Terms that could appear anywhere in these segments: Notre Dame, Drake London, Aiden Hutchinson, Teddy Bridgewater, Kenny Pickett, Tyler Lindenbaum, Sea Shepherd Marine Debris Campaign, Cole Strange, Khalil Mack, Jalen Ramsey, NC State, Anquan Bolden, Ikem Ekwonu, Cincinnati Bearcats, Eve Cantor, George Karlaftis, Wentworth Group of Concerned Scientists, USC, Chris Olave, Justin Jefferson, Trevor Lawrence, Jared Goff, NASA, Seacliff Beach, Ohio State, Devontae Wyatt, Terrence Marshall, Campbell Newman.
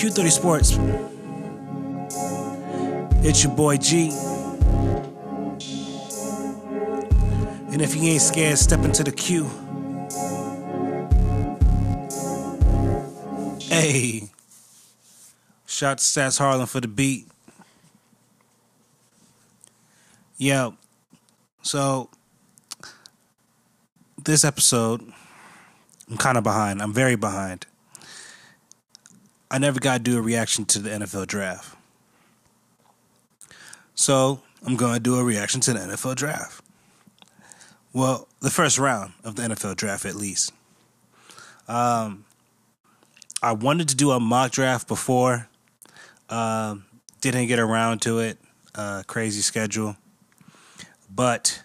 Q30 Sports. It's your boy G. And if you ain't scared, step into the queue. Hey. Shout to Stats Harlem for the beat. Yeah. So, this episode, I'm kind of behind. I'm very behind. I never got to do a reaction to the NFL draft. So, I'm going to do a reaction to the NFL draft. Well, the first round of the NFL draft, at least. I wanted to do a mock draft before. Didn't get around to it. Crazy schedule. But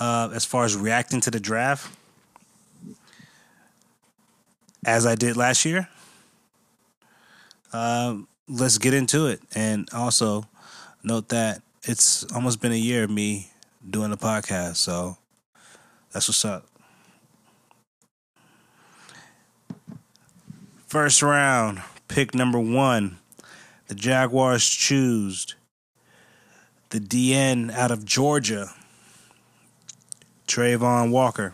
as far as reacting to the draft, as I did last year, let's get into it. And also note that it's almost been a year of me doing the podcast, so that's what's up. First round, pick number 1. The Jaguars choose the DN out of Georgia, Trayvon Walker.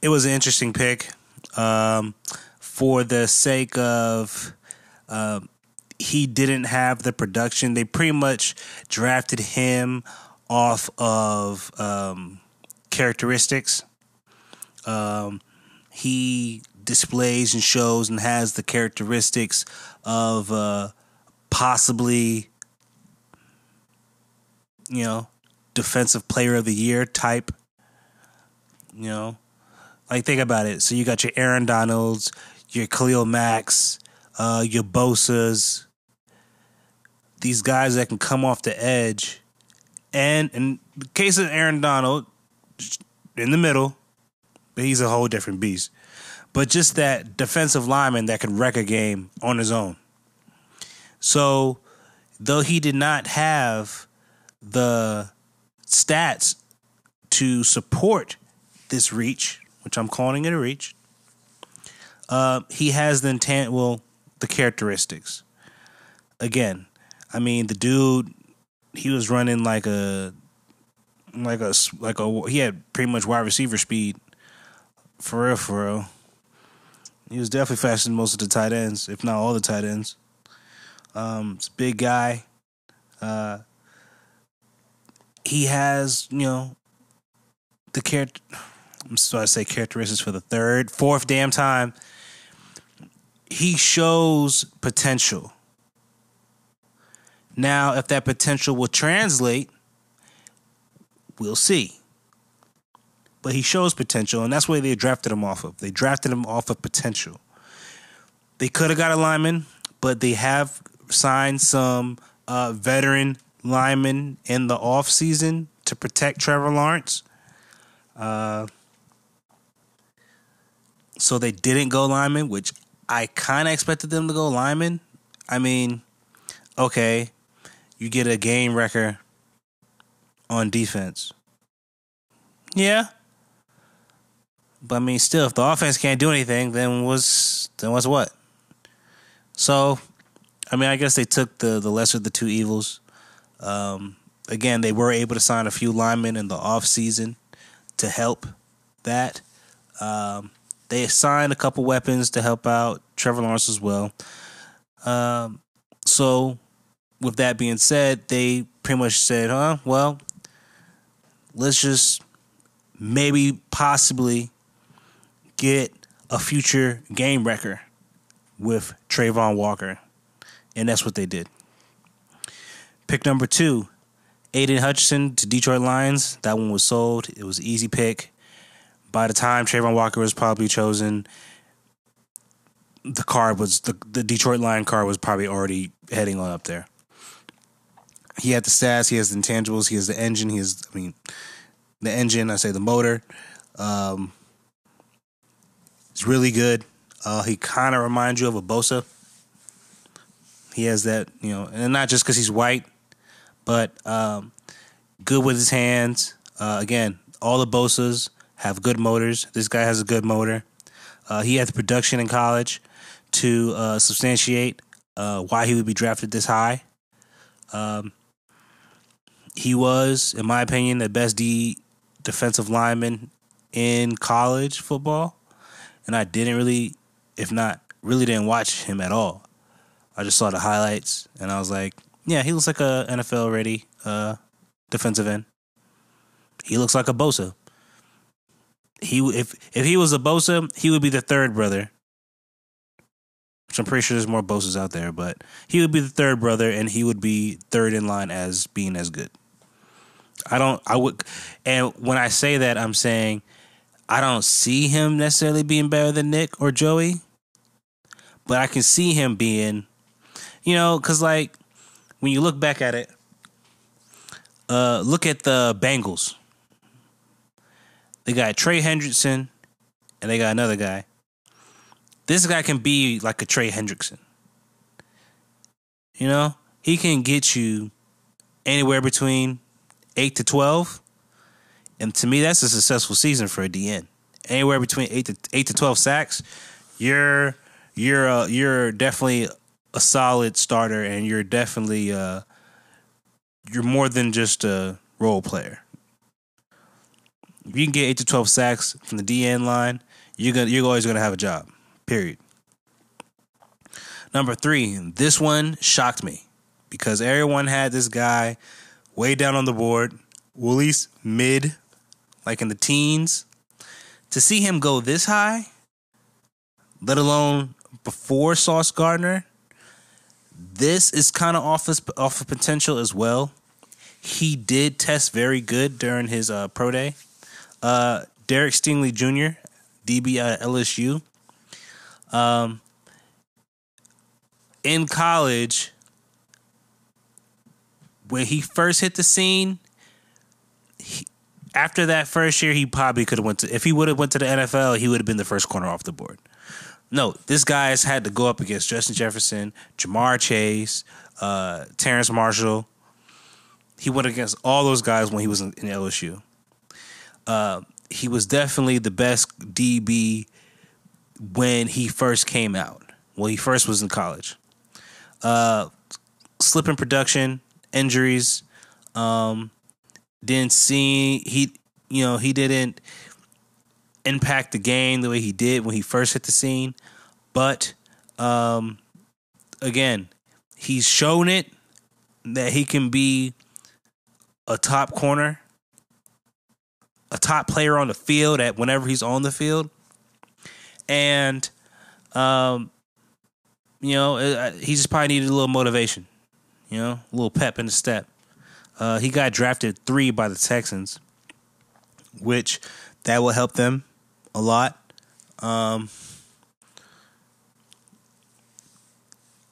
It was an interesting pick. For the sake of, he didn't have the production. They pretty much drafted him off of characteristics. He displays and shows and has the characteristics of possibly, you know, defensive player of the year type, you know. Like, think about it. So you got your Aaron Donalds, your Khalil Max, your Bosas, these guys that can come off the edge. And in the case of Aaron Donald, in the middle, but he's a whole different beast. But just that defensive lineman that can wreck a game on his own. So, though he did not have the stats to support this reach, which I'm calling it a reach, he has the intent, well, the characteristics. Again, I mean, the dude, he was running like a, he had pretty much wide receiver speed, for real, for real. He was definitely faster than most of the tight ends, if not all the tight ends. It's a big guy. He has, you know, the character. I'm sorry to say characteristics for the third, fourth damn time. He shows potential. Now, if that potential will translate, we'll see. But he shows potential, and that's where they drafted him off of. They drafted him off of potential. They could have got a lineman, but they have signed some veteran linemen in the offseason to protect Trevor Lawrence. So they didn't go lineman, which I kind of expected them to go lineman. I mean, okay, you get a game wrecker on defense. Yeah. But, I mean, still, if the offense can't do anything, then what's what? So, I mean, I guess they took the lesser of the two evils. Again, they were able to sign a few linemen in the offseason to help that. They assigned a couple weapons to help out Trevor Lawrence as well. So, with that being said, they pretty much said, well, let's just maybe possibly get a future game wrecker with Trayvon Walker. And that's what they did. Pick number 2, Aiden Hutchinson to Detroit Lions. That one was sold. It was an easy pick. By the time Trayvon Walker was probably chosen, the card was the Detroit Lion card was probably already heading on up there. He had the stats, he has the intangibles, he has the engine, the motor. It's really good. He kind of reminds you of a Bosa. He has that, you know, and not just because he's white, but good with his hands. Again, all the Bosas have good motors. This guy has a good motor. He had the production in college to substantiate why he would be drafted this high. He was, in my opinion, the best defensive lineman in college football. And I didn't really, if not, really didn't watch him at all. I just saw the highlights, and I was like, yeah, he looks like a NFL-ready defensive end. He looks like a Bosa. If he was a Bosa, he would be the third brother. Which I'm pretty sure there's more Bosas out there, but he would be the third brother, and he would be third in line as being as good. And when I say that, I'm saying I don't see him necessarily being better than Nick or Joey, but I can see him being, you know, because like when you look back at it, look at the Bengals. They got Trey Hendrickson, and they got another guy. This guy can be like a Trey Hendrickson. You know, he can get you anywhere between 8 to 12. And to me, that's a successful season for a DN. Anywhere between 8 to 12 sacks, you're definitely a solid starter, and you're definitely you're more than just a role player. If you can get 8 to 12 sacks from the DN line, you're always going to have a job. Period. Number 3, this one shocked me because everyone had this guy way down on the board, well, at least mid, like in the teens. To see him go this high, let alone before Sauce Gardner, this is kind of off of potential as well. He did test very good during his pro day. Derek Stingley Jr., DB out of LSU. In college, when he first hit the scene, after that first year, he probably could have went to. If he would have went to the NFL, he would have been the first corner off the board. No, this guy has had to go up against Justin Jefferson, Ja'Marr Chase, Terrence Marshall. He went against all those guys when he was in LSU. He was definitely the best DB when he first came out, when he first was in college. Slip in production, injuries, he didn't impact the game the way he did when he first hit the scene. But, again, he's shown it that he can be a top corner, a top player on the field at whenever he's on the field. And, he just probably needed a little motivation, a little pep in the step. He got drafted 3 by the Texans, which that will help them a lot. I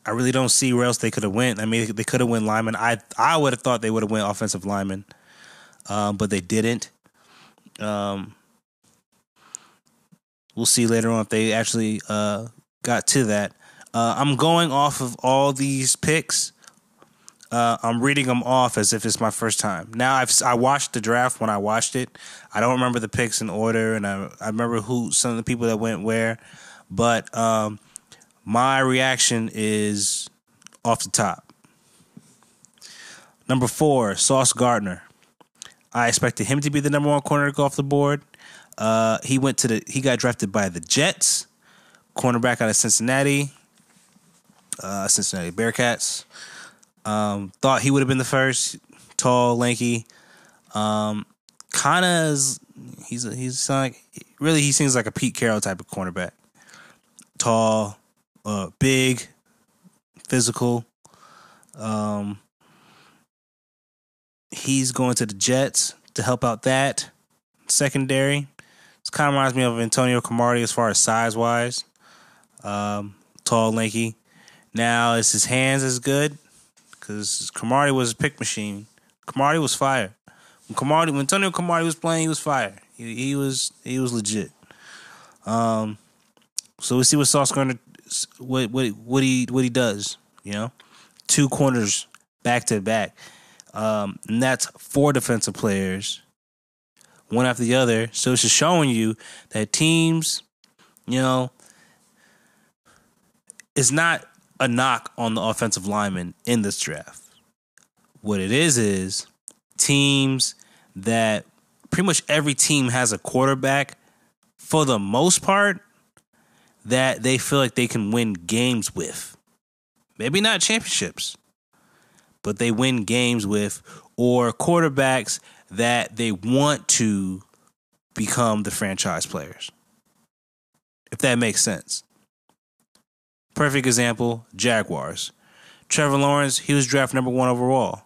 really don't see where else they could have went. I mean, they could have went lineman. I would have thought they would have went offensive lineman, but they didn't. We'll see later on if they actually got to that. I'm going off of all these picks. I'm reading them off as if it's my first time. Now, I watched the draft when I watched it. I don't remember the picks in order, and I remember some of the people that went where. But my reaction is off the top. Number 4, Sauce Gardner. I expected him to be the number 1 corner to go off the board. He got drafted by the Jets, cornerback out of Cincinnati, Cincinnati Bearcats. Thought he would have been the first, tall, lanky. He seems like a Pete Carroll type of cornerback, tall, big, physical. He's going to the Jets to help out that secondary. It kind of reminds me of Antonio Cromartie as far as size-wise. Tall, lanky. Now, is his hands as good? Because Cromartie was a pick machine. Cromartie was fire. When Antonio Cromartie was playing, he was fire. He was legit. So we'll see what Sauce Gardner what he does. 2 corners back to back, and that's 4 defensive players, one after the other. So it's just showing you that teams You know, it's not a knock on the offensive linemen in this draft. What it is teams that pretty much every team has a quarterback for the most part that they feel like they can win games with. Maybe not championships, but they win games with, or quarterbacks that they want to become the franchise players. If that makes sense. Perfect example, Jaguars. Trevor Lawrence, he was drafted number 1 overall.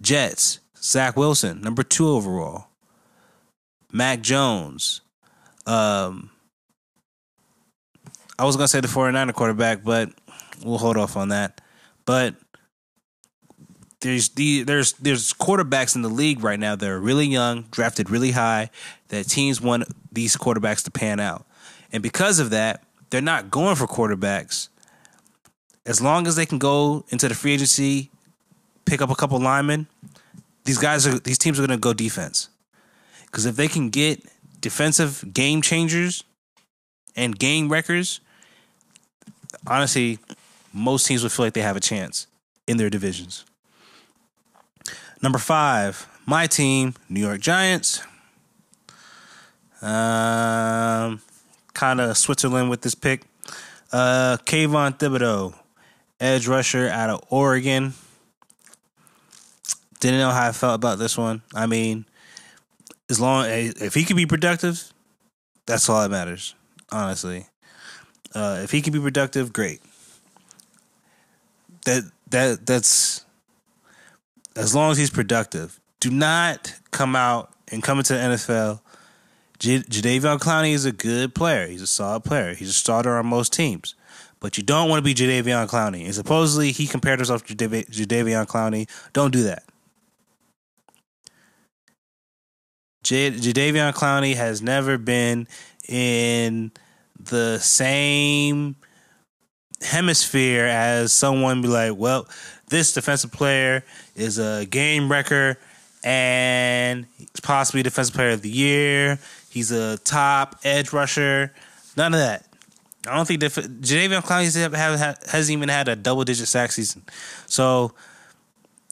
Jets, Zach Wilson, number 2 overall. Mac Jones. I was going to say the 49er quarterback, but we'll hold off on that. But there's quarterbacks in the league right now that are really young, drafted really high, that teams want these quarterbacks to pan out. And because of that, they're not going for quarterbacks. As long as they can go into the free agency, pick up a couple linemen, these teams are going to go defense. Because if they can get defensive game changers and game wreckers, honestly, most teams would feel like they have a chance in their divisions. Number 5, my team, New York Giants. Kind of Switzerland with this pick. Kayvon Thibodeau, edge rusher out of Oregon. Didn't know how I felt about this one. I mean, if he could be productive, that's all that matters, honestly. If he could be productive, great. That's as long as he's productive. Do not come out and come into the NFL. Jadeveon Clowney is a good player. He's a solid player. He's a starter on most teams. But you don't want to be Jadeveon Clowney. And supposedly he compared himself to Jadeveon Clowney. Don't do that. Jadeveon Clowney has never been in the same hemisphere as someone be like, well, this defensive player is a game wrecker and he's possibly defensive player of the year. He's a top edge rusher. None of that. I don't think Jadeveon Clowney hasn't even had a double-digit sack season. So,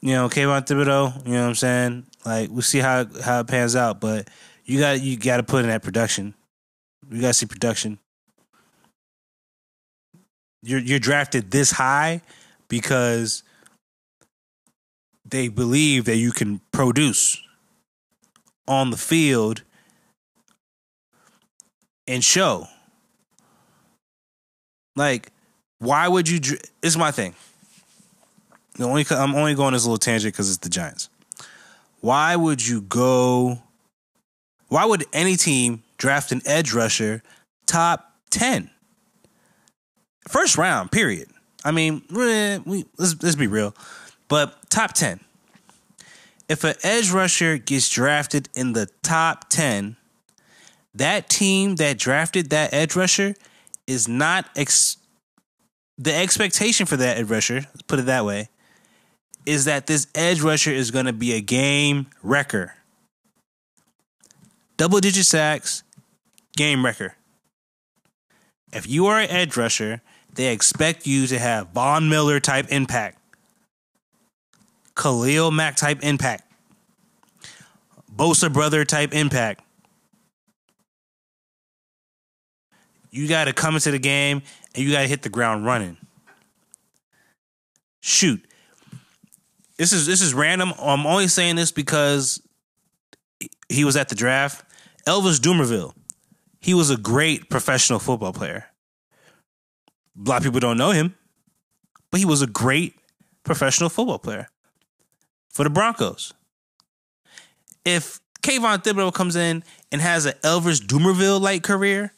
you know, Kayvon Thibodeau, you know what I'm saying? Like, we'll see how it pans out. But you got to put in that production. You got to see production. You're drafted this high because they believe that you can produce on the field and show. Like, why would you? It's my thing. I'm only going this little tangent because it's the Giants. Why would you go? Why would any team draft an edge rusher top 10? First round, period. I mean, let's be real. But top 10. If an edge rusher gets drafted in the top 10, that team that drafted that edge rusher is not the expectation for that edge rusher, let's put it that way, is that this edge rusher is going to be a game wrecker. Double-digit sacks, game wrecker. If you are an edge rusher, they expect you to have Von Miller-type impact. Khalil Mack-type impact. Bosa brother-type impact. You got to come into the game and you got to hit the ground running. Shoot. This is random. I'm only saying this because he was at the draft. Elvis Dumervil. He was a great professional football player. A lot of people don't know him, but he was a great professional football player for the Broncos. If Kayvon Thibodeau comes in and has an Elvis Dumervil-like career,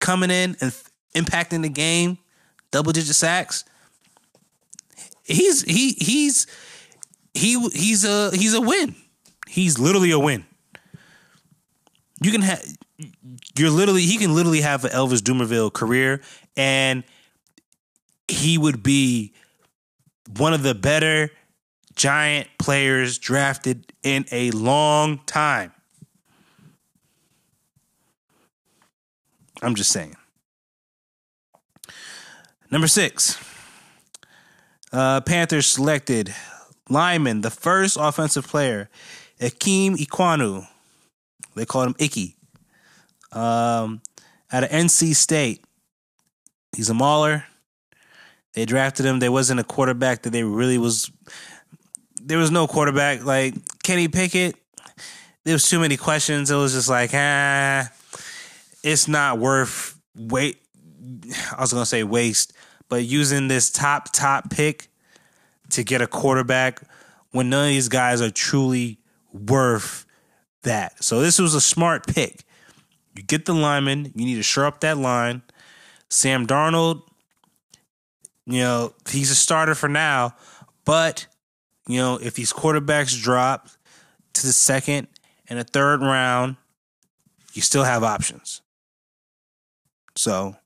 coming in and impacting the game, double-digit sacks, he's a win. He's literally a win. He can literally have an Elvis Dumervil career, and he would be one of the better Giant players drafted in a long time. I'm just saying. Number 6, Panthers selected lineman, the first offensive player, Ikem Ekwonu. They called him Icky. Out of NC State. He's a mauler. They drafted him. There wasn't a quarterback that they really was. There was no quarterback like Kenny Pickett. There was too many questions. It was just like, it's not worth wait. I was going to say waste, but using this top pick to get a quarterback when none of these guys are truly worth that. So this was a smart pick. You get the lineman. You need to shore up that line. Sam Darnold, he's a starter for now, but, if these quarterbacks drop to the second and the third round, you still have options. So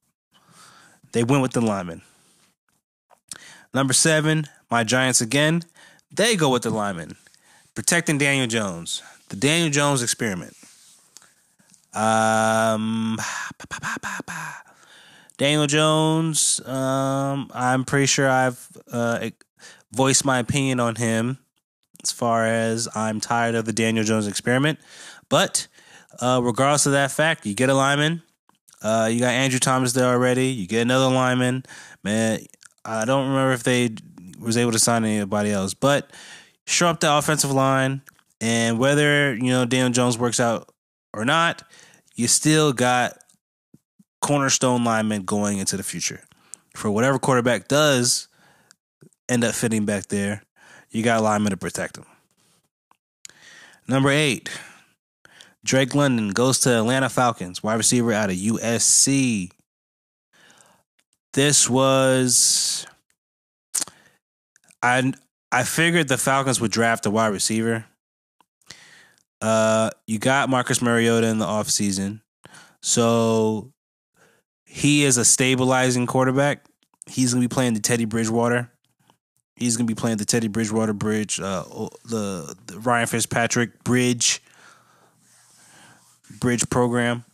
they went with the lineman. Number 7, my Giants again. They go with the lineman, protecting Daniel Jones. The Daniel Jones experiment. Daniel Jones, I'm pretty sure I've voiced my opinion on him as far as I'm tired of the Daniel Jones experiment. But regardless of that fact, you get a lineman. You got Andrew Thomas there already. You get another lineman. Man, I don't remember if they was able to sign anybody else. But shore up the offensive line. And whether, Daniel Jones works out or not, you still got cornerstone linemen going into the future. For whatever quarterback does end up fitting back there, you got linemen to protect them. Number 8, Drake London goes to Atlanta Falcons, wide receiver out of USC. This was... I figured the Falcons would draft a wide receiver. You got Marcus Mariota in the offseason. So he is a stabilizing quarterback. He's going to be playing the Teddy Bridgewater. He's going to be playing the Teddy Bridgewater bridge, the Ryan Fitzpatrick bridge program.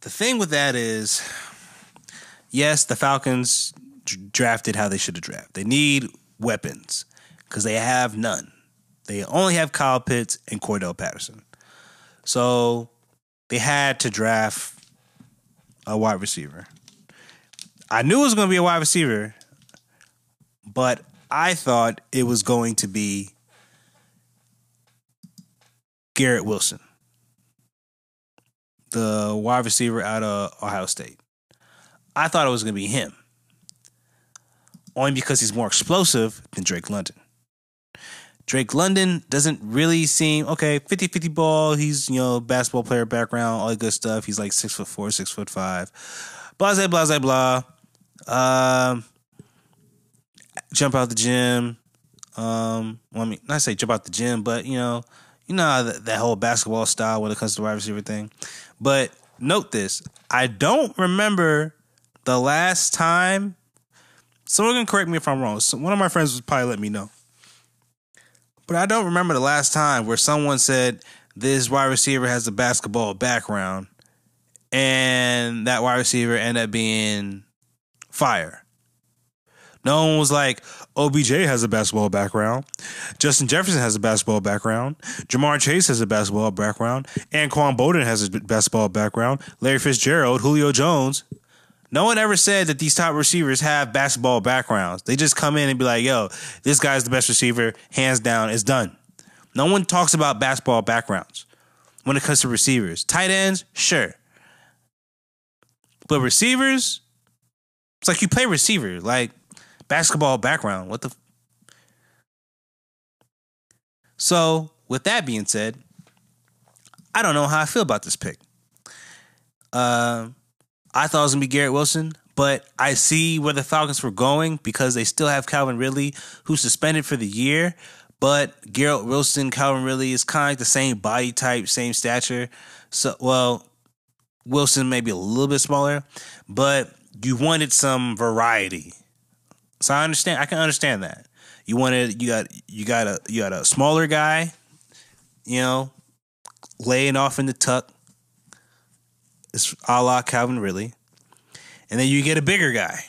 The thing with that is, yes, the Falcons drafted how they should have drafted. They need weapons because they have none. They only have Kyle Pitts and Cordell Patterson. So they had to draft a wide receiver. I knew it was going to be a wide receiver, but I thought it was going to be Garrett Wilson, the wide receiver out of Ohio State. I thought it was going to be him. Only because he's more explosive than Drake London. Drake London doesn't really seem, 50-50 ball. He's, basketball player background, all that good stuff. He's like 6'4", 6'5", blah, blah, blah, blah. Jump out the gym. Not say jump out the gym, but, that whole basketball style when it comes to wide receiver thing. But note this. I don't remember the last time. Someone can correct me if I'm wrong. One of my friends would probably let me know. But I don't remember the last time where someone said this wide receiver has a basketball background and that wide receiver ended up being fire. No one was like, OBJ has a basketball background. Justin Jefferson has a basketball background. Ja'Marr Chase has a basketball background. Anquan Bolden has a basketball background. Larry Fitzgerald, Julio Jones. No one ever said that these top receivers have basketball backgrounds. They just come in and be like, yo, this guy's the best receiver, hands down, it's done. No one talks about basketball backgrounds when it comes to receivers. Tight ends, sure. But receivers, it's like you play receiver, like basketball background. What the? So with that being said, I don't know how I feel about this pick. I thought it was going to be Garrett Wilson, but I see where the Falcons were going because they still have Calvin Ridley, who's suspended for the year. But Garrett Wilson, Calvin Ridley is kind of like the same body type, same stature. So, Wilson may be a little bit smaller, but you wanted some variety. So I understand. I can understand that. You got a smaller guy, laying off in the tuck. It's a la Calvin Ridley. And then you get a bigger guy.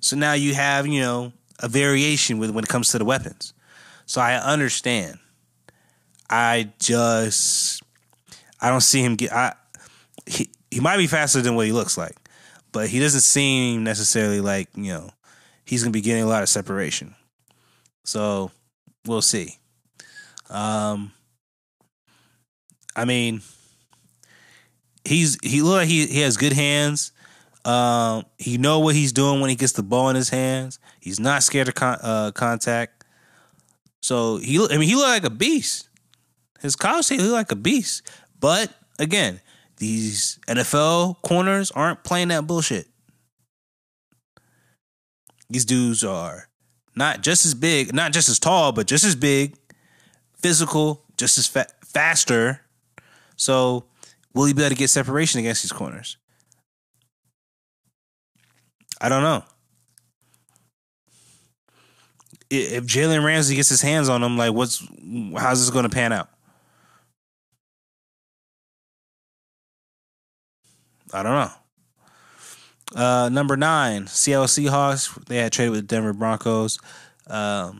So now you have, you know, a variation with when it comes to the weapons. So I understand. I don't see him get. He might be faster than what he looks like, but he doesn't seem necessarily like, you know, he's going to be getting a lot of separation. So we'll see. I mean, he look like he has good hands. He know what he's doing when he gets the ball in his hands. He's not scared of contact. So he looked like a beast. His college team looked like a beast. But again, these NFL corners aren't playing that bullshit. These dudes are not just as big, not just as tall, but just as big, physical, just as faster. So will he be able to get separation against these corners? I don't know. If Jalen Ramsey gets his hands on him, like, how's this going to pan out? I don't know. Number 9, Seattle Seahawks. They had traded with the Denver Broncos. They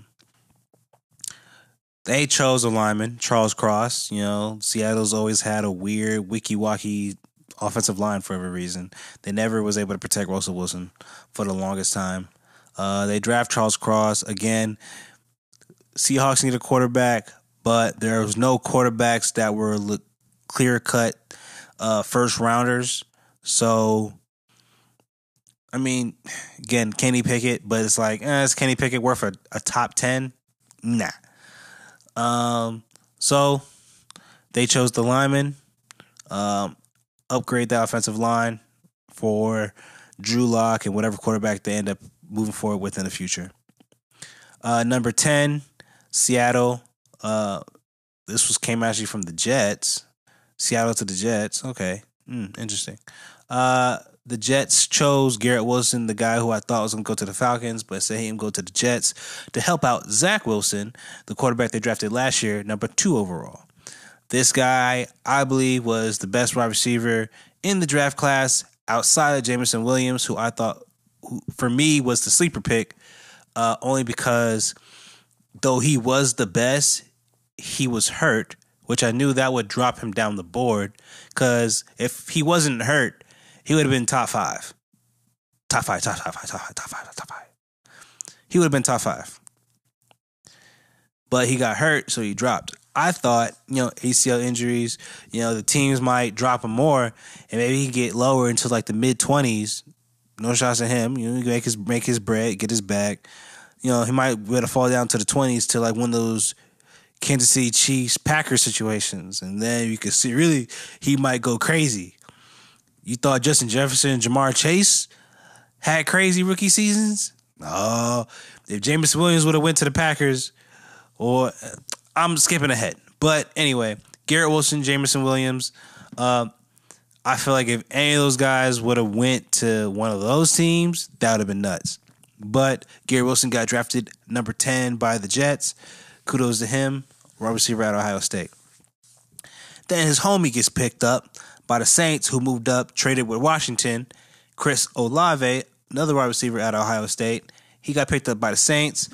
chose a lineman, Charles Cross. You know, Seattle's always had a weird, wicky-wacky offensive line for every reason. They never was able to protect Russell Wilson for the longest time. They draft Charles Cross. Again, Seahawks need a quarterback, but there was no quarterbacks that were clear-cut first-rounders. So, I mean, again, Kenny Pickett, but it's like, is Kenny Pickett worth a top 10? Nah. So they chose the lineman, upgrade the offensive line for Drew Lock and whatever quarterback they end up moving forward with in the future. Number 10, Seattle. This came actually from the Jets. Seattle to the Jets. Okay. Interesting. The Jets chose Garrett Wilson, the guy who I thought was going to go to the Falcons, but instead he didn't go to the Jets to help out Zach Wilson, the quarterback they drafted last year, number 2 overall. This guy, I believe, was the best wide receiver in the draft class outside of Jameson Williams, who I thought, for me, was the sleeper pick, only because though he was the best, he was hurt, which I knew that would drop him down the board, because if he wasn't hurt, he would have been top five. He would have been top 5. But he got hurt, so he dropped. I thought, you know, ACL injuries, you know, the teams might drop him more, and maybe he get lower into like the mid-20s. No shots at him. You know, he can make his bread, get his bag. You know, he might be able to fall down to the 20s to like one of those Kansas City Chiefs Packers situations. And then you could see, really, he might go crazy. You thought Justin Jefferson and Ja'Marr Chase had crazy rookie seasons? No. If Jameson Williams would have went to the Packers, or I'm skipping ahead. But anyway, Garrett Wilson, Jameson Williams, I feel like if any of those guys would have went to one of those teams, that would have been nuts. But Garrett Wilson got drafted number 10 by the Jets. Kudos to him. Wide receiver at Ohio State. Then his homie gets picked up by the Saints, who moved up, traded with Washington. Chris Olave, another wide receiver out of Ohio State. He got picked up by the Saints.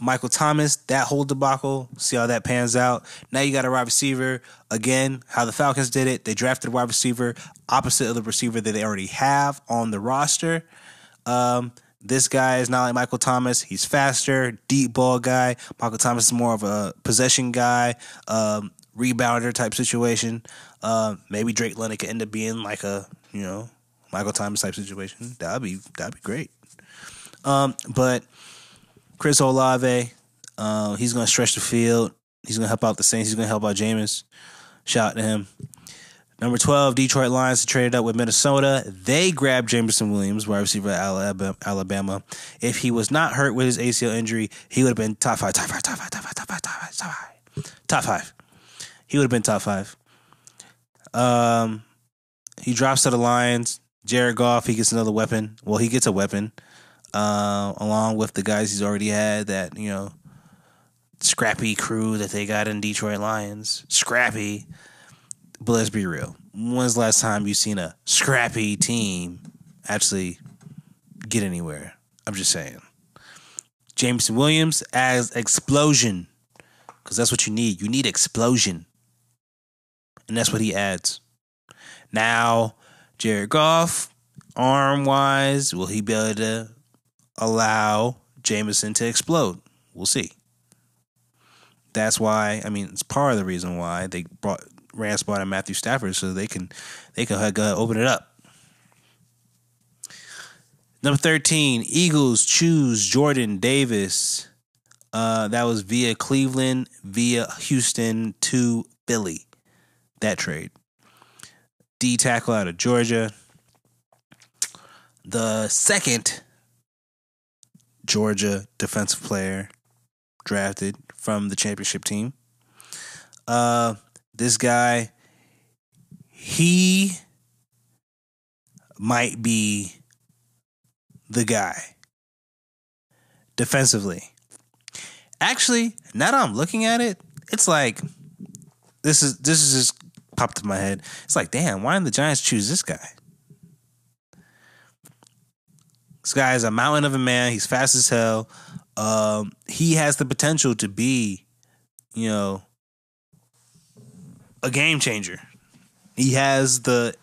Michael Thomas, that whole debacle. See how that pans out. Now you got a wide receiver. Again, how the Falcons did it. They drafted a wide receiver opposite of the receiver that they already have on the roster. This guy is not like Michael Thomas. He's faster, deep ball guy. Michael Thomas is more of a possession guy, rebounder type situation. Maybe Drake London could end up being like a, you know, Michael Thomas type situation. That'd be great. But Chris Olave, he's gonna stretch the field. He's gonna help out the Saints. He's gonna help out Jameis. Shout out to him. Number 12, Detroit Lions traded up with Minnesota. They grabbed Jameson Williams, wide receiver at Alabama. If he was not hurt with his ACL injury, he would have been top five. He would have been top 5. He drops to the Lions. Jared Goff, he gets another weapon. Well, he gets a weapon along with the guys he's already had, that, you know, scrappy crew that they got in Detroit Lions. Scrappy. But let's be real. when's the last time you've seen a scrappy team actually get anywhere? I'm just saying. Jameson Williams as explosion, because that's what you need. You need explosion, and that's what he adds. Now, Jared Goff, arm-wise, will he be able to allow Jameson to explode? We'll see. That's why, I mean, it's part of the reason why they brought in Matthew Stafford, so they can open it up. Number 13, Eagles choose Jordan Davis. That was via Cleveland, via Houston to Philly. That trade. D tackle out of Georgia. The second Georgia defensive player drafted from the championship team. This guy, he might be the guy defensively. Actually, now that I'm looking at it, it's like this is just popped in my head. It's like, damn, why didn't the Giants choose this guy? This guy is a mountain of a man. He's fast as hell. He has the potential to be, you know, a game changer. He has the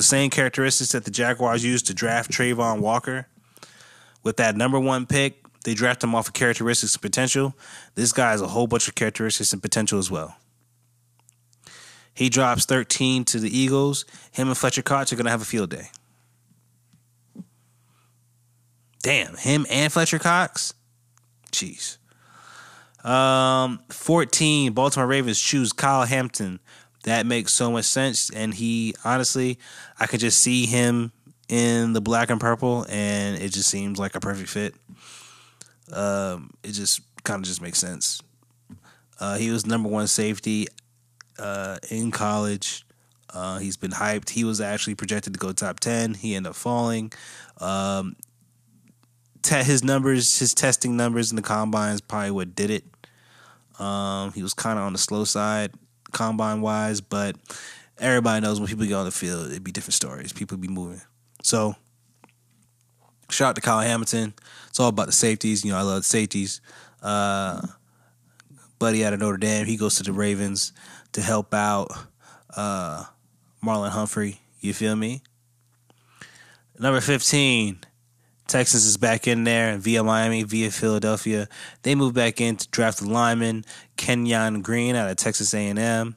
same characteristics that the Jaguars used to draft Trayvon Walker. With that number 1 pick, they draft him off of characteristics and potential. This guy has a whole bunch of characteristics and potential as well. He drops 13 to the Eagles. Him and Fletcher Cox are going to have a field day. Damn, him and Fletcher Cox? Jeez. 14, Baltimore Ravens choose Kyle Hampton. That makes so much sense. And he, honestly, I could just see him in the black and purple, and it just seems like a perfect fit. It just kind of just makes sense. He was number 1 safety in college. He's been hyped. He was actually projected to go top 10. He ended up falling. His testing numbers in the combine is probably what did it. He was kind of on the slow side combine wise, but everybody knows when people get on the field, it'd be different stories. People be moving. So shout out to Kyle Hamilton. It's all about the safeties. You know, I love the safeties. Buddy out of Notre Dame, he goes to the Ravens to help out Marlon Humphrey. You feel me? Number 15, Texans is back in there via Miami, via Philadelphia. They move back in to draft the lineman Kenyon Green out of Texas A&M.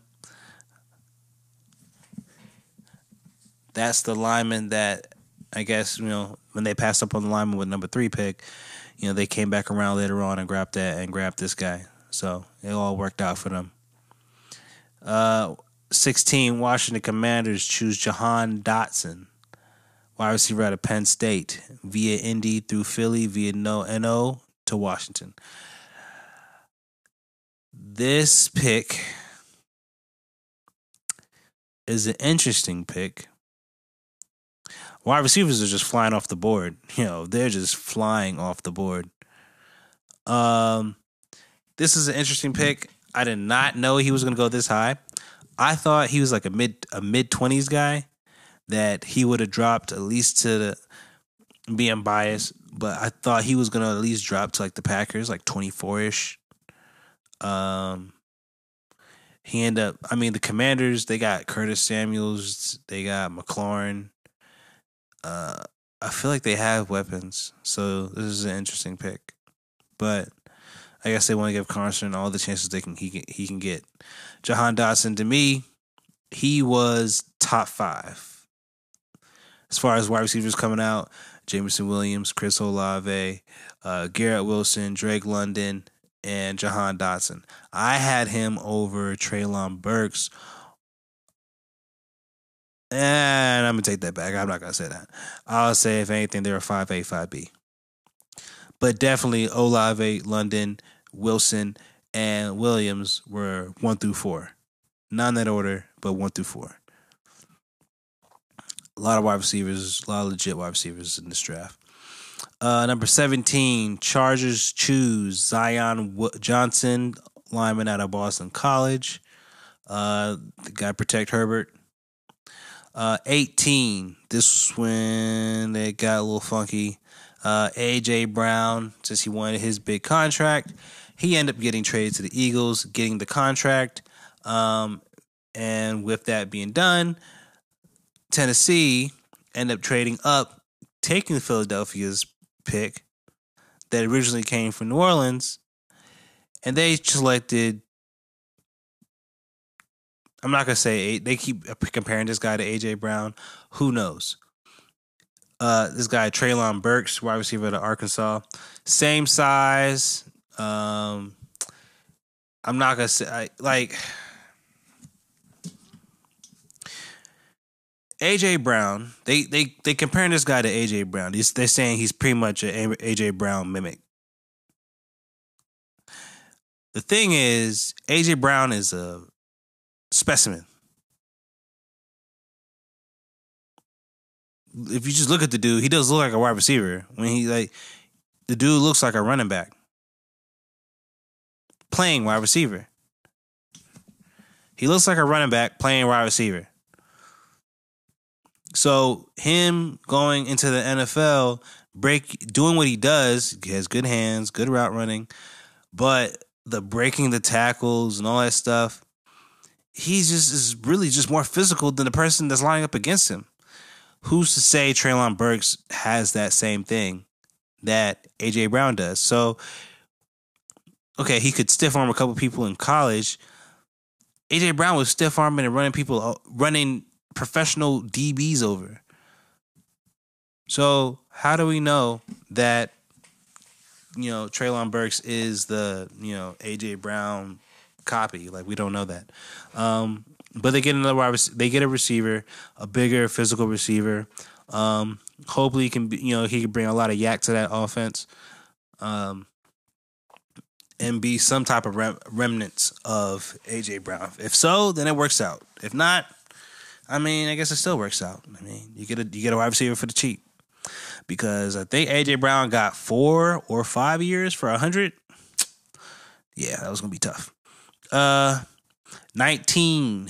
That's the lineman that, I guess, you know, when they passed up on the lineman with number 3 pick, you know, they came back around later on and grabbed that and grabbed this guy. So it all worked out for them. 16, Washington Commanders choose Jahan Dotson, wide receiver out of Penn State, via Indy through Philly, via NO to Washington. This pick is an interesting pick. Wide receivers are just flying off the board. You know, they're just flying off the board. This is an interesting pick. I did not know he was going to go this high. I thought he was like a mid-20s guy, that he would have dropped at least to the, being biased, but I thought he was going to at least drop to like the Packers, like 24-ish. He ended up, I mean, the Commanders, they got Curtis Samuels, they got McLaurin. I feel like they have weapons, so this is an interesting pick. But I guess they want to give Carson all the chances he can get. Jahan Dotson, to me, he was top 5. As far as wide receivers coming out, Jameson Williams, Chris Olave, Garrett Wilson, Drake London, and Jahan Dotson. I had him over Treylon Burks. And I'm going to take that back. I'm not going to say that. I'll say, if anything, they're a 5A, 5B. But definitely Olave, London, Wilson, and Williams were 1 through 4. Not in that order, but 1 through 4. A lot of wide receivers, a lot of legit wide receivers in this draft. Number 17, Chargers choose Zion Johnson, lineman out of Boston College. The guy protect Herbert. 18, this was when they got a little funky. A.J. Brown, since he wanted his big contract, he ended up getting traded to the Eagles, getting the contract. And with that being done, Tennessee ended up trading up, taking Philadelphia's pick that originally came from New Orleans, and they selected, I'm not going to say, they keep comparing this guy to A.J. Brown. Who knows? This guy, Treylon Burks, wide receiver out of Arkansas. Same size. I'm not going to say, like, A.J. Brown, they comparing this guy to A.J. Brown. They're saying he's pretty much an A.J. Brown mimic. The thing is, A.J. Brown is a specimen. If you just look at the dude, he does look like a wide receiver. When he, like, the dude looks like a running back playing wide receiver. He looks like a running back playing wide receiver. So him going into the NFL, doing what he does, he has good hands, good route running, but the breaking the tackles and all that stuff, he's just is really just more physical than the person that's lining up against him. Who's to say Treylon Burks has that same thing that A.J. Brown does? So, okay, he could stiff arm a couple people in college. A.J. Brown was stiff arming and running professional DBs over. So how do we know that, you know, Treylon Burks is the, you know, A.J. Brown copy? Like, we don't know that. But they get a receiver, a bigger physical receiver. Hopefully he can be, you know, he can bring a lot of yak to that offense, and be some type of remnants of A.J. Brown. If so, then it works out. If not, I mean, I guess it still works out. I mean, you get a wide receiver for the cheap, because I think A.J. Brown got 4 or 5 years for $100. Yeah, that was gonna be tough. 19,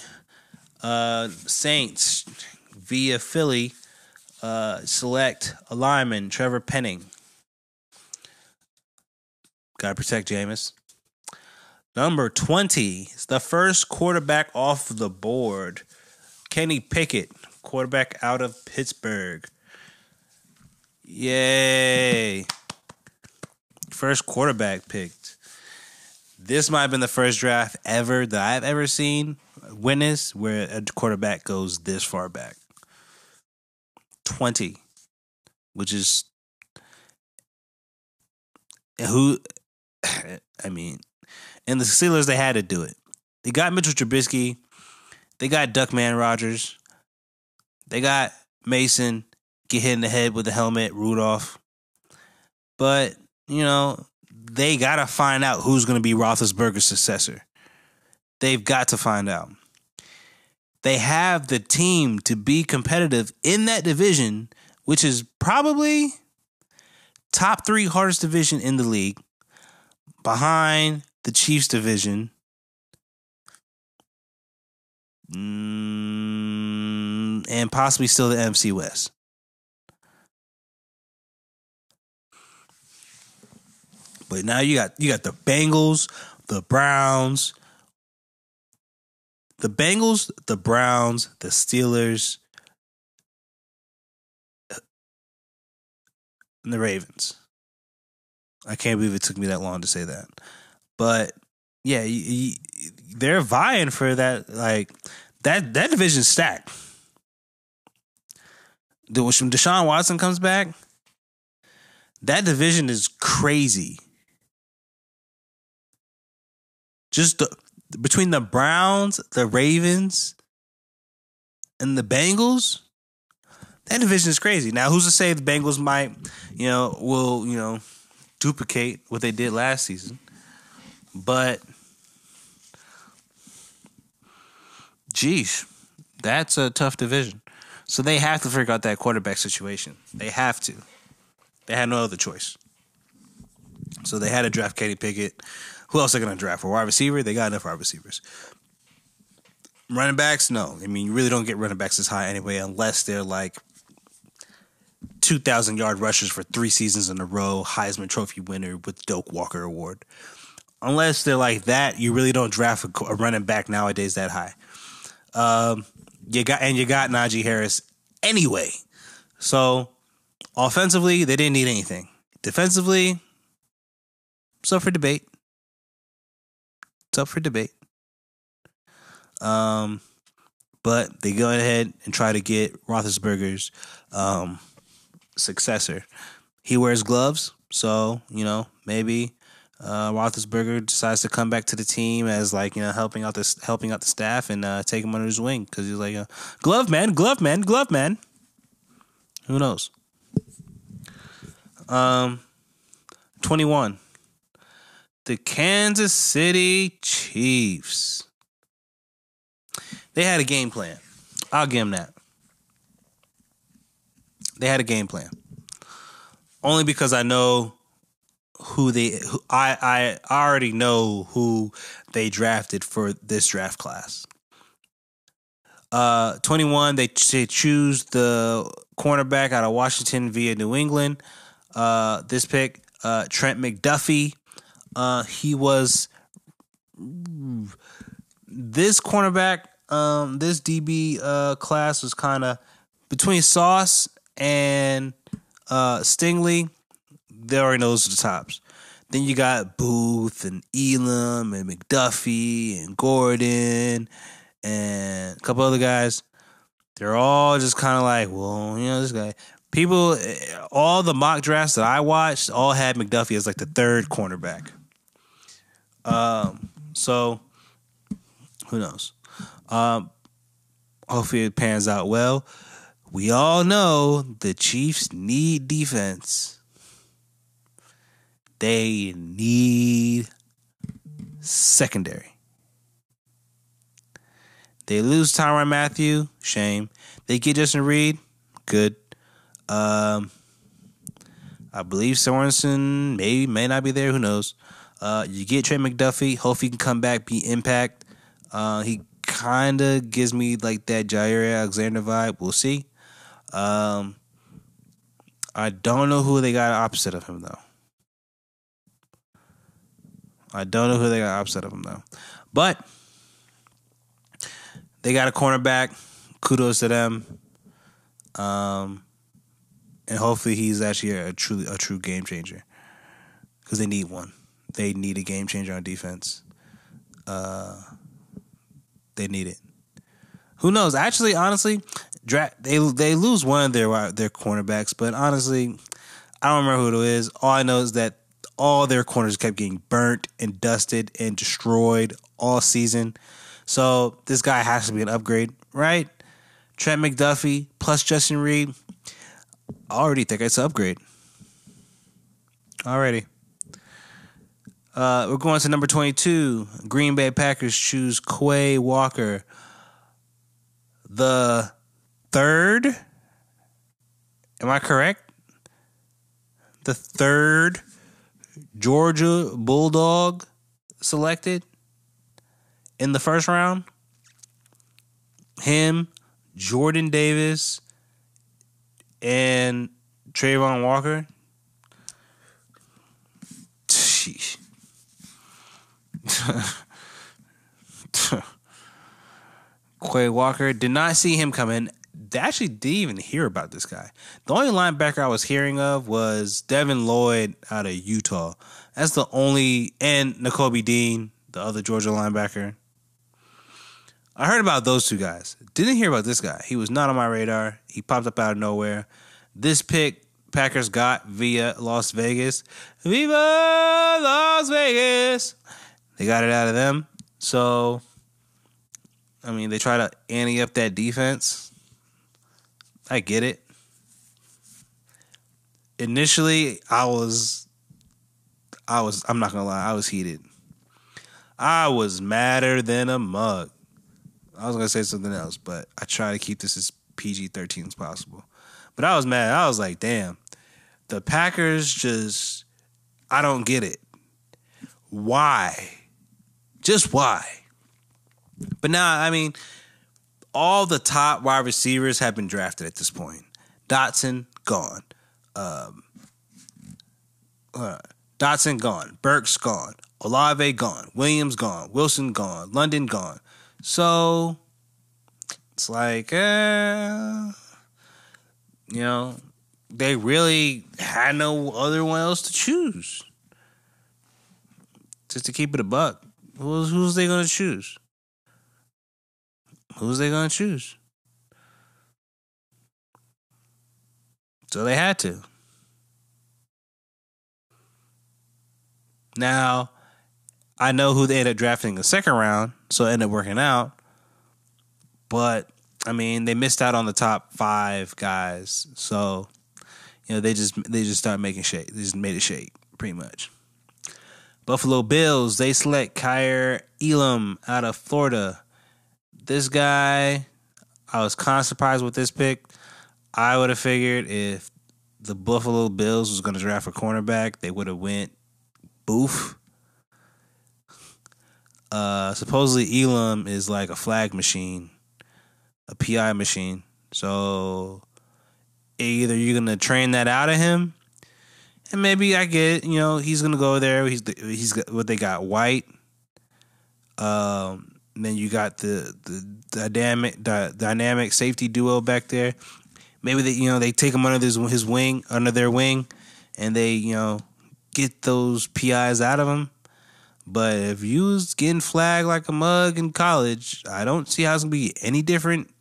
Saints via Philly select a lineman, Trevor Penning. Gotta protect Jameis. Number 20 is the first quarterback off the board, Kenny Pickett, quarterback out of Pittsburgh. Yay. First quarterback picked. This might have been the first draft ever that I've ever seen, witness, where a quarterback goes this far back. 20, which is who, I mean, and the Steelers, they had to do it. They got Mitchell Trubisky. They got Duckman Rogers. They got Mason, get hit in the head with the helmet, Rudolph. But, you know, they got to find out who's going to be Roethlisberger's successor. They've got to find out. They have the team to be competitive in that division, which is probably top 3 hardest division in the league, behind the Chiefs division. And possibly still the NFC West. But now you got the Bengals, the Browns, the Steelers, and the Ravens. I can't believe it took me that long to say that. But yeah, they're vying for that. Like, that division's stacked. When Deshaun Watson comes back, that division is crazy. Just between the Browns, the Ravens, and the Bengals, that division is crazy. Now, who's to say the Bengals might, you know, will, you know, duplicate what they did last season? But, geez, that's a tough division. So they have to figure out that quarterback situation. They have to. They had no other choice. So they had to draft Kenny Pickett. Who else are they going to draft for? Wide receiver? They got enough wide receivers. Running backs, no. I mean, you really don't get running backs this high anyway unless they're like 2,000-yard rushers for 3 seasons in a row, Heisman Trophy winner with Doak Walker Award. Unless they're like that, you really don't draft a running back nowadays that high. You got Najee Harris anyway. So offensively, they didn't need anything. Defensively, it's up for debate. But they go ahead and try to get Roethlisberger's successor. He wears gloves, so maybe Roethlisberger decides to come back to the team as helping out the staff and take him under his wing because he's like glove man. Who knows? 21. The Kansas City Chiefs. They had a game plan. I'll give them that. They had a game plan. Only because I know I already know who they drafted for this draft class. 21, they choose the cornerback out of Washington via New England. This pick, Trent McDuffie. He was this cornerback. This DB class was kind of between Sauce and Stingley. They already know those are the tops. Then you got Booth and Elam and McDuffie and Gordon and a couple other guys. They're all just kind of like, well, this guy. People, all the mock drafts that I watched all had McDuffie as like the third cornerback. So who knows? Hopefully it pans out well. We all know the Chiefs need defense. They need secondary. They lose Tyrann Mathieu. Shame. They get Justin Reed. Good. I believe Sorensen may not be there. Who knows? You get Trent McDuffie. Hope he can come back, be impact. He kind of gives me like that Jaire Alexander vibe. We'll see. I don't know who they got opposite of him though. But they got a cornerback. Kudos to them. And hopefully he's actually a true game changer because they need one. They need a game changer on defense. They need it. Who knows? Actually, honestly, they lose one of their cornerbacks, but honestly, I don't remember who it is. All I know is that all their corners kept getting burnt and dusted and destroyed all season. So this guy has to be an upgrade, right? Trent McDuffie plus Justin Reed. I already think it's an upgrade. Already. We're going to number 22. Green Bay Packers choose Quay Walker, the third. Am I correct? The third Georgia Bulldog selected in the first round. Him, Jordan Davis, and Trayvon Walker. Sheesh. Quay Walker, did not see him come in. Actually, didn't even hear about this guy. The only linebacker I was hearing of was Devin Lloyd out of Utah. That's the only, and Nakobe Dean, the other Georgia linebacker. I heard about those two guys. Didn't hear about this guy. He was not on my radar. He popped up out of nowhere. This pick Packers got via Las Vegas. Viva Las Vegas! They got it out of them. So, I mean, they try to ante up that defense. I get it. Initially, I'm not going to lie, I was heated. I was madder than a mug. I was going to say something else, but I try to keep this as PG-13 as possible. But I was mad. I was like, damn, the Packers just, I don't get it. Why? Just why? But now, I mean, all the top wide receivers have been drafted at this point. Dotson, gone. Dotson, gone. Burks, gone. Olave, gone. Williams, gone. Wilson, gone. London, gone. So, it's like, you know, they really had no other one else to choose. Just to keep it a buck. Who's they going to choose? Who's they going to choose? So they had to. Now, I know who they ended up drafting in the second round, so it ended up working out. But, I mean, they missed out on the top five guys. So, you know, they just started making shake. They just made it shake, pretty much. Buffalo Bills, they select Kyer Elam out of Florida. This guy, I was kind of surprised with this pick. I would have figured if the Buffalo Bills was going to draft a cornerback, they would have went Booth. Supposedly Elam is like a flag machine, a PI machine. So either you're going to train that out of him, and maybe I get it, you know, he's going to go there. He's got what they got, White. And then you got the dynamic safety duo back there. Maybe they, you know, they take him under his wing, under their wing, and they, you know, get those PIs out of him. But if you was getting flagged like a mug in college, I don't see how it's gonna be any different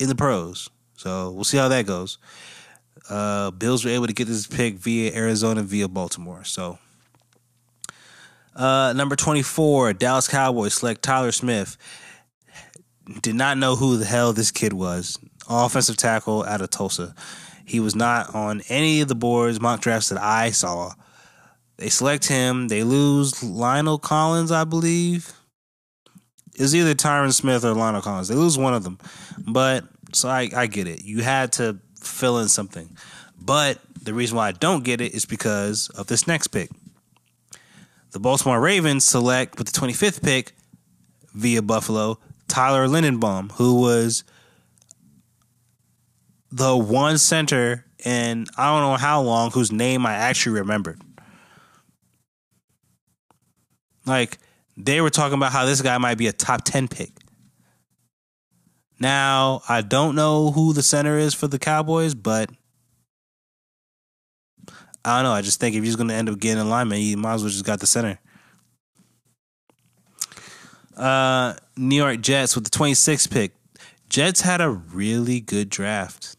in the pros. So we'll see how that goes. Bills were able to get this pick via Arizona, via Baltimore. So. Number 24, Dallas Cowboys select Tyler Smith. Did not know who the hell this kid was. Offensive tackle out of Tulsa. He was not on any of the boards, mock drafts that I saw. They select him. They lose Lionel Collins, I believe. It's either Tyron Smith or Lionel Collins. They lose one of them. But, so I get it. You had to fill in something. But the reason why I don't get it is because of this next pick. The Baltimore Ravens select with the 25th pick via Buffalo, Tyler Lindenbaum, who was the one center in I don't know how long whose name I actually remembered. Like, they were talking about how this guy might be a top 10 pick. Now, I don't know who the center is for the Cowboys, but I don't know. I just think if he's going to end up getting a lineman, you might as well just got the center. New York Jets with the 26th pick. Jets had a really good draft.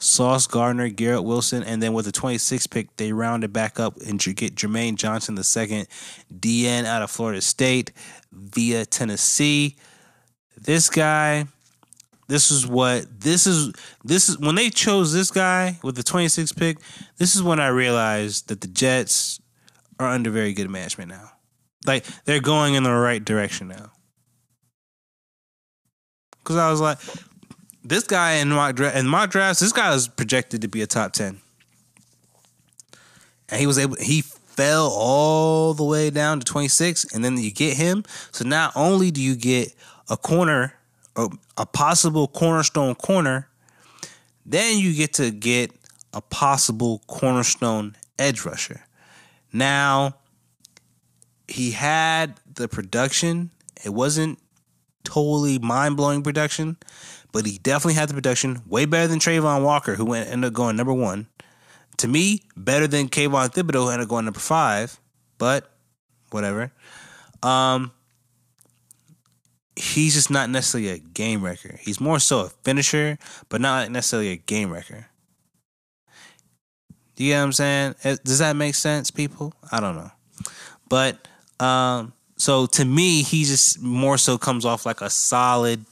Sauce Gardner, Garrett Wilson, and then with the 26th pick, they rounded back up and get Jermaine Johnson II, DN out of Florida State via Tennessee. This guy... This is when they chose this guy with the 26th pick. This is when I realized that the Jets are under very good management now. Like, they're going in the right direction now. Because I was like, this guy in mock drafts, this guy was projected to be a top 10, and he fell all the way down to 26, and then you get him. So not only do you get a corner. A possible cornerstone corner, then you get to get a possible cornerstone edge rusher. Now, he had the production. It wasn't totally mind-blowing production, but he definitely had the production, way better than Trayvon Walker, who ended up going number 1. To me, better than Kayvon Thibodeau, who ended up going number 5, but whatever. He's just not necessarily a game wrecker. He's more so a finisher, but not necessarily a game wrecker. Do you get what I'm saying? Does that make sense, people? I don't know. But, so to me, he just more so comes off like a solid,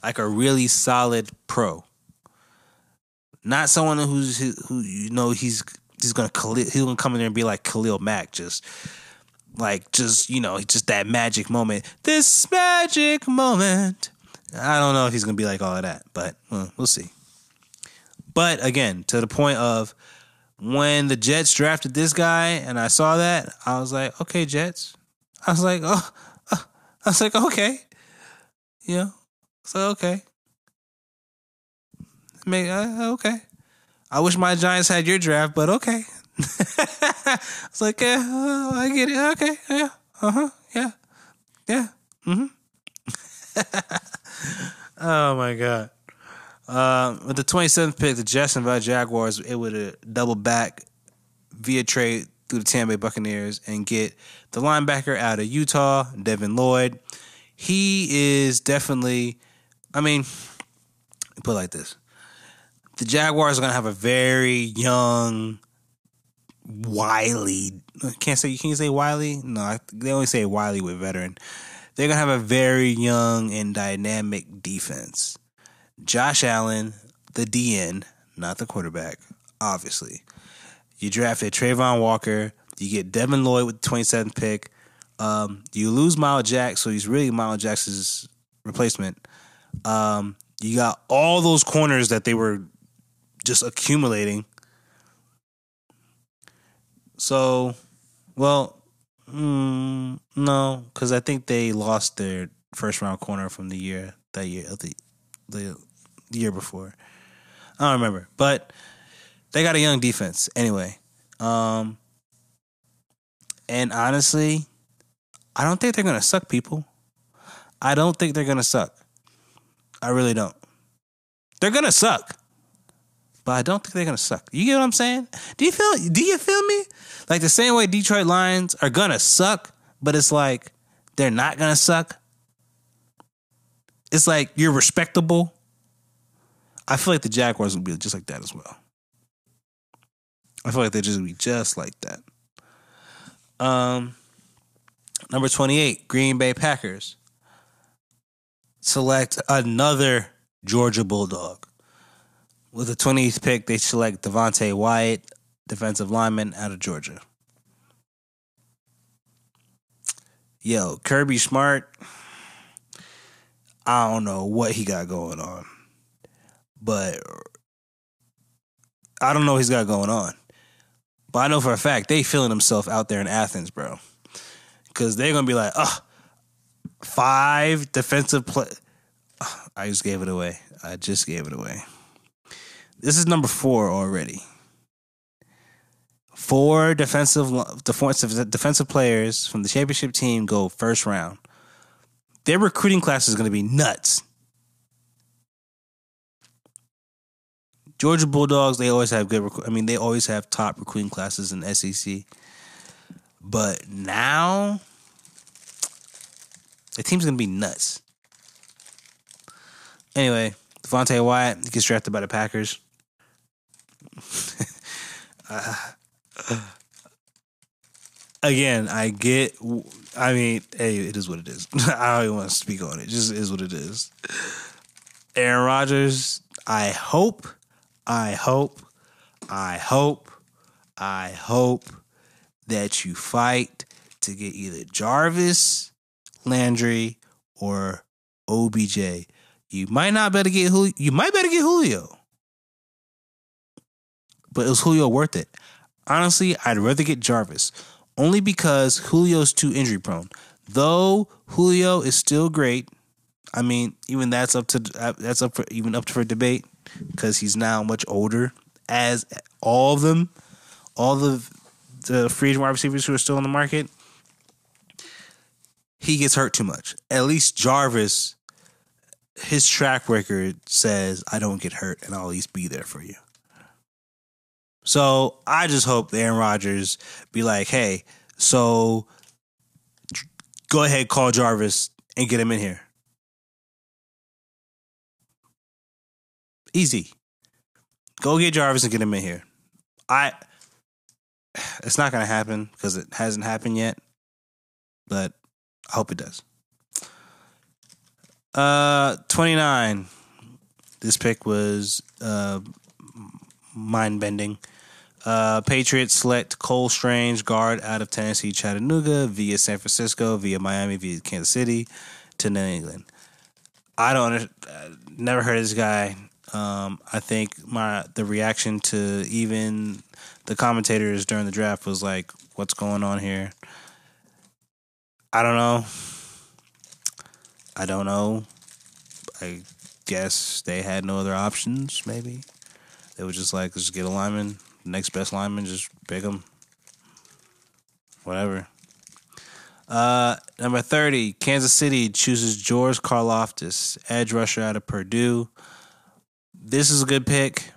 like a really solid pro. Not someone who you know, he's gonna come in there and be like Khalil Mack, just that magic moment. This magic moment. I don't know if he's going to be like all of that, but we'll see. But again, to the point of when the Jets drafted this guy and I saw that, I was like, okay, Jets. I was like, okay. Yeah. So, okay. Okay. I wish my Giants had your draft, but okay. It's like, yeah, I get it. Okay. Yeah. Uh-huh. Yeah. Yeah. Mm-hmm. Oh, my God. With the 27th pick, the Jets and Jaguars able to double back via trade through the Tampa Bay Buccaneers and get the linebacker out of Utah, Devin Lloyd. He is definitely, I mean, put it like this. The Jaguars are going to have a very young, wily, can you say wily? No, they only say wily with veteran. They're going to have a very young and dynamic defense. Josh Allen, the DN, not the quarterback, obviously. You drafted Trayvon Walker. You get Devin Lloyd with the 27th pick. You lose Miles Jack, so he's really Miles Jackson's replacement. You got all those corners that they were just accumulating. So, well, no, because I think they lost their first round corner from the year before. I don't remember, but they got a young defense anyway. And honestly, I don't think they're going to suck, people. I don't think they're going to suck. I really don't. They're going to suck, but I don't think they're going to suck. You get what I'm saying? Do you feel me? Like the same way Detroit Lions are going to suck, but it's like they're not going to suck. It's like you're respectable. I feel like the Jaguars will be just like that as well. I feel like they're just going to be just like that. Number 28, Green Bay Packers select another Georgia Bulldog. With the 20th pick, they select Devontae Wyatt, defensive lineman out of Georgia. Yo, Kirby Smart, I don't know what he got going on, but I don't know what he's got going on. But I know for a fact they feeling themselves out there in Athens, bro. Because they're going to be like, oh, five defensive play. Oh, I just gave it away. This is number 4 already. 4 defensive players from the championship team go first round. Their recruiting class is going to be nuts. Georgia Bulldogs, they always have they always have top recruiting classes in the SEC. But now, the team's going to be nuts. Anyway, Devontae Wyatt gets drafted by the Packers. Again, hey, it is what it is. I don't even want to speak on it. It just is what it is. Aaron Rodgers, I hope that you fight to get either Jarvis, Landry, or OBJ. You might better get Julio. But is Julio worth it? Honestly, I'd rather get Jarvis. Only because Julio's too injury prone. Though Julio is still great. I mean, even that's up for debate because he's now much older. As all of them, all the free agent wide receivers who are still on the market, he gets hurt too much. At least Jarvis, his track record says, I don't get hurt and I'll at least be there for you. So I just hope Aaron Rodgers be like, hey, so go ahead, call Jarvis and get him in here. Easy. Go get Jarvis and get him in here. It's not going to happen because it hasn't happened yet, but I hope it does. 29. This pick was mind-bending. Patriots select Cole Strange, guard out of Tennessee, Chattanooga, via San Francisco, via Miami, via Kansas City, to New England. Never heard of this guy. I think the reaction to even the commentators during the draft was like, what's going on here? I don't know. I guess they had no other options, maybe. They were just like, let's get a lineman. The next best lineman, just pick him. Whatever. Number 30, Kansas City chooses George Karlaftis, edge rusher out of Purdue. This is a good pick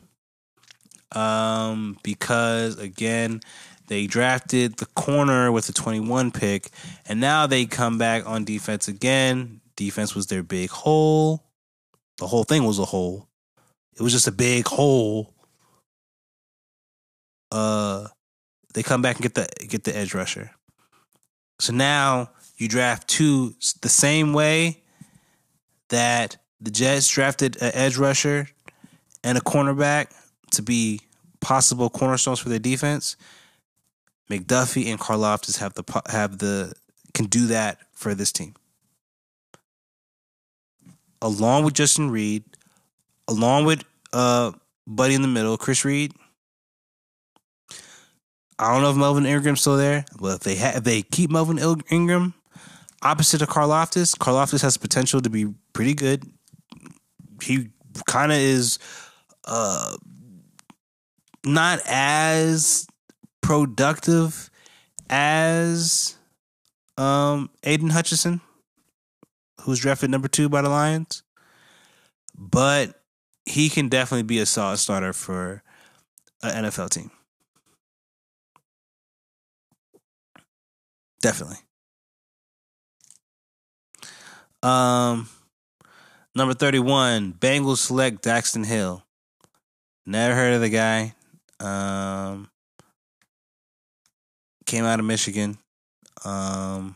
because, again, they drafted the corner with the 21 pick, and now they come back on defense again. Defense was their big hole. The whole thing was a hole. It was just a big hole. They come back and get the edge rusher. So now you draft two the same way that the Jets drafted an edge rusher and a cornerback to be possible cornerstones for their defense. McDuffie and Karlaftis can do that for this team, along with Justin Reed, along with Buddy in the middle, Chris Reed. I don't know if Melvin Ingram's still there, but if they keep Melvin Ingram opposite of Karlaftis, Karlaftis has the potential to be pretty good. He kind of is not as productive as Aiden Hutchinson, who's drafted number 2 by the Lions, but he can definitely be a solid starter for an NFL team. Definitely. Number 31, Bengals select Daxton Hill. Never heard of the guy. Came out of Michigan. I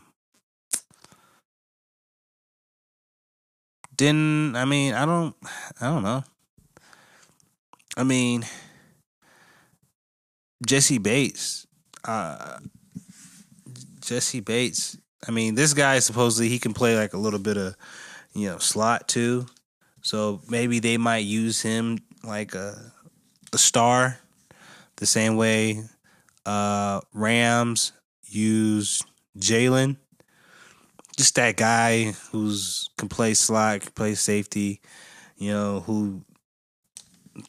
don't know. I mean, Jesse Bates. I mean, this guy supposedly he can play like a little bit of, slot too. So maybe they might use him like a star, the same way Rams use Jalen. Just that guy who's can play slot, can play safety, who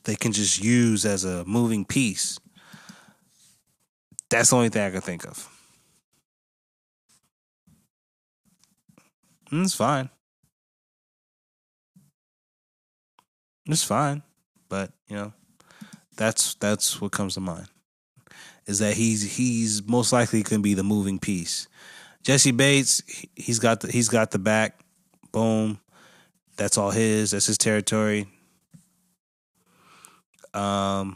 they can just use as a moving piece. That's the only thing I can think of. It's fine. But, that's what comes to mind, is that he's most likely going to be the moving piece. Jesse Bates, he's got the back. Boom. That's all his. That's his territory. That's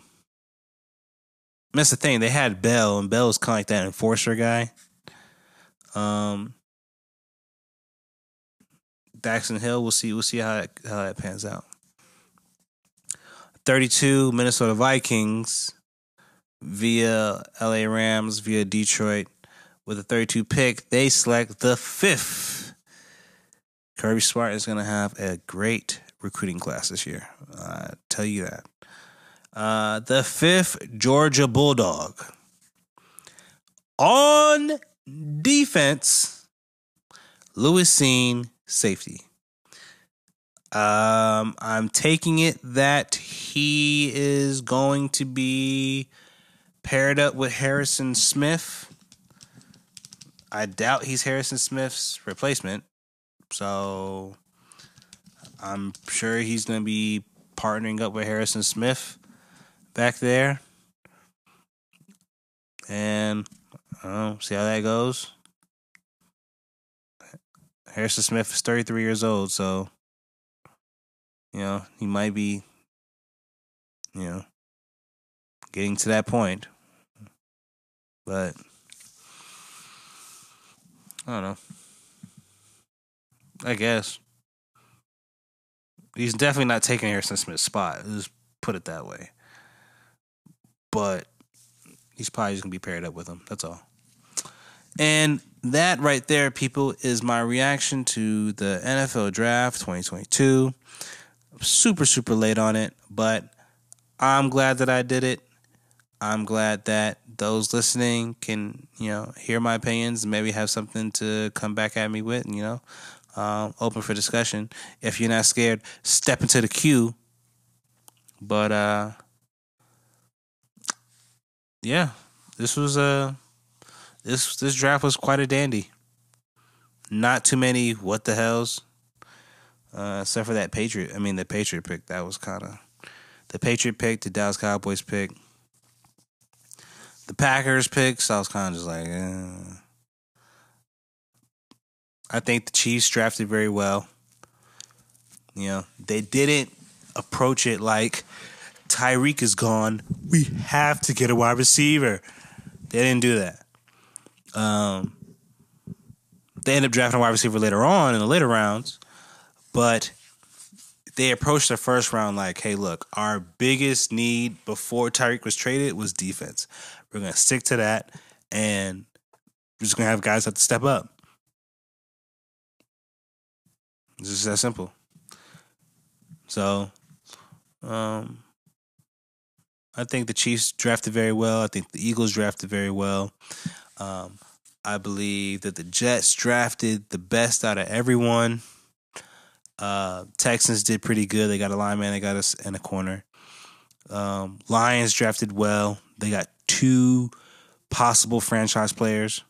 the thing. They had Bell, and Bell was kind of like that enforcer guy. Daxton Hill, we'll see how that pans out. 32, Minnesota Vikings via LA Rams via Detroit with a 32 pick. They select the 5th. Kirby Smart is going to have a great recruiting class this year. I tell you that. The 5th, Georgia Bulldog. On defense, Lewisine, safety. I'm taking it that he is going to be paired up with Harrison Smith. I doubt he's Harrison Smith's replacement, so I'm sure he's going to be partnering up with Harrison Smith back there. And I don't know, see how that goes. Harrison Smith is 33 years old, so, he might be, getting to that point. But, I don't know. I guess. He's definitely not taking Harrison Smith's spot. Let's put it that way. But he's probably just going to be paired up with him. That's all. And that right there, people, is my reaction to the NFL Draft 2022. I'm super, super late on it, but I'm glad that I did it. I'm glad that those listening can, hear my opinions and maybe have something to come back at me with, open for discussion. If you're not scared, step into the queue. But yeah, this was this draft was quite a dandy. Not too many what the hells, except for that Patriot. I mean, the Patriot pick, that was kind of the Patriot pick, the Dallas Cowboys pick, the Packers pick. So I was kind of just like, I think the Chiefs drafted very well. You know, they didn't approach it like Tyreek is gone, we have to get a wide receiver. They didn't do that. They ended up drafting a wide receiver later on in the later rounds, but they approached the first round like, hey, look, our biggest need before Tyreek was traded was defense. We're going to stick to that, and we're just going to have guys have to step up. It's just that simple. So, I think the Chiefs drafted very well. I think the Eagles drafted very well. I believe that the Jets drafted the best out of everyone. Texans did pretty good. They got a lineman. They got us in a corner. Lions drafted well. They got two possible franchise players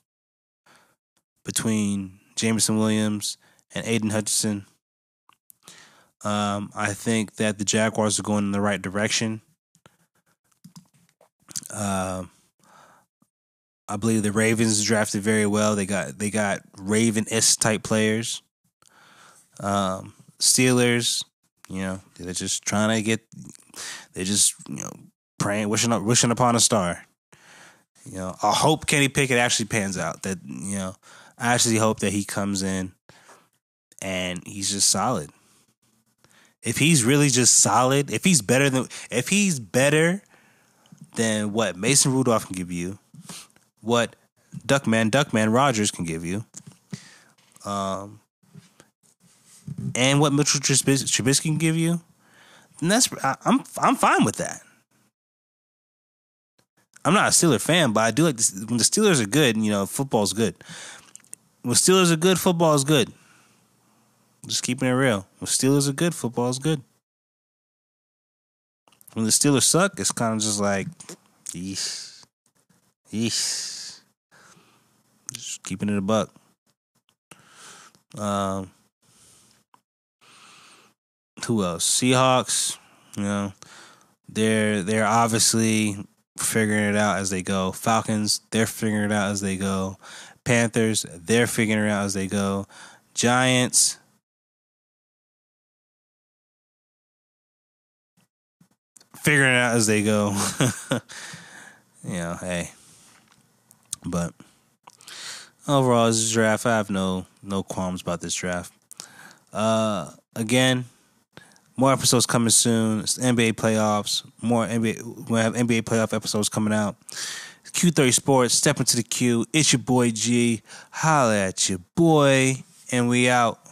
between Jameson Williams and Aiden Hutchinson. I think that the Jaguars are going in the right direction. I believe the Ravens drafted very well. They got Raven-esque type players. Steelers, you know, they're just trying to get. They're just, you know, praying, wishing upon a star. You know, I hope Kenny Pickett actually pans out. That, you know, I actually hope that he comes in and he's just solid. If he's really just solid, if he's better than what Mason Rudolph can give you, what Duckman Rogers can give you, and what Mitchell Trubisky can give you, then I'm fine with that. I'm not a Steelers fan, but I do like this. When the Steelers are good, you know, football's good. When Steelers are good, football's good. Just keeping it real. When Steelers are good, football's good. When the Steelers suck, it's kind of just like, yeesh, yeesh. Just keeping it a buck. Who else? Seahawks. You know, they're obviously figuring it out as they go. Falcons, they're figuring it out as they go. Panthers, they're figuring it out as they go. Giants. Figuring it out as they go. You know, hey. But overall, this draft, I have no qualms about this draft. Again, more episodes coming soon. It's the NBA playoffs. More NBA. We have NBA playoff episodes coming out. Q30 Sports. Step into the queue. It's your boy G. Holla at your boy. And we out.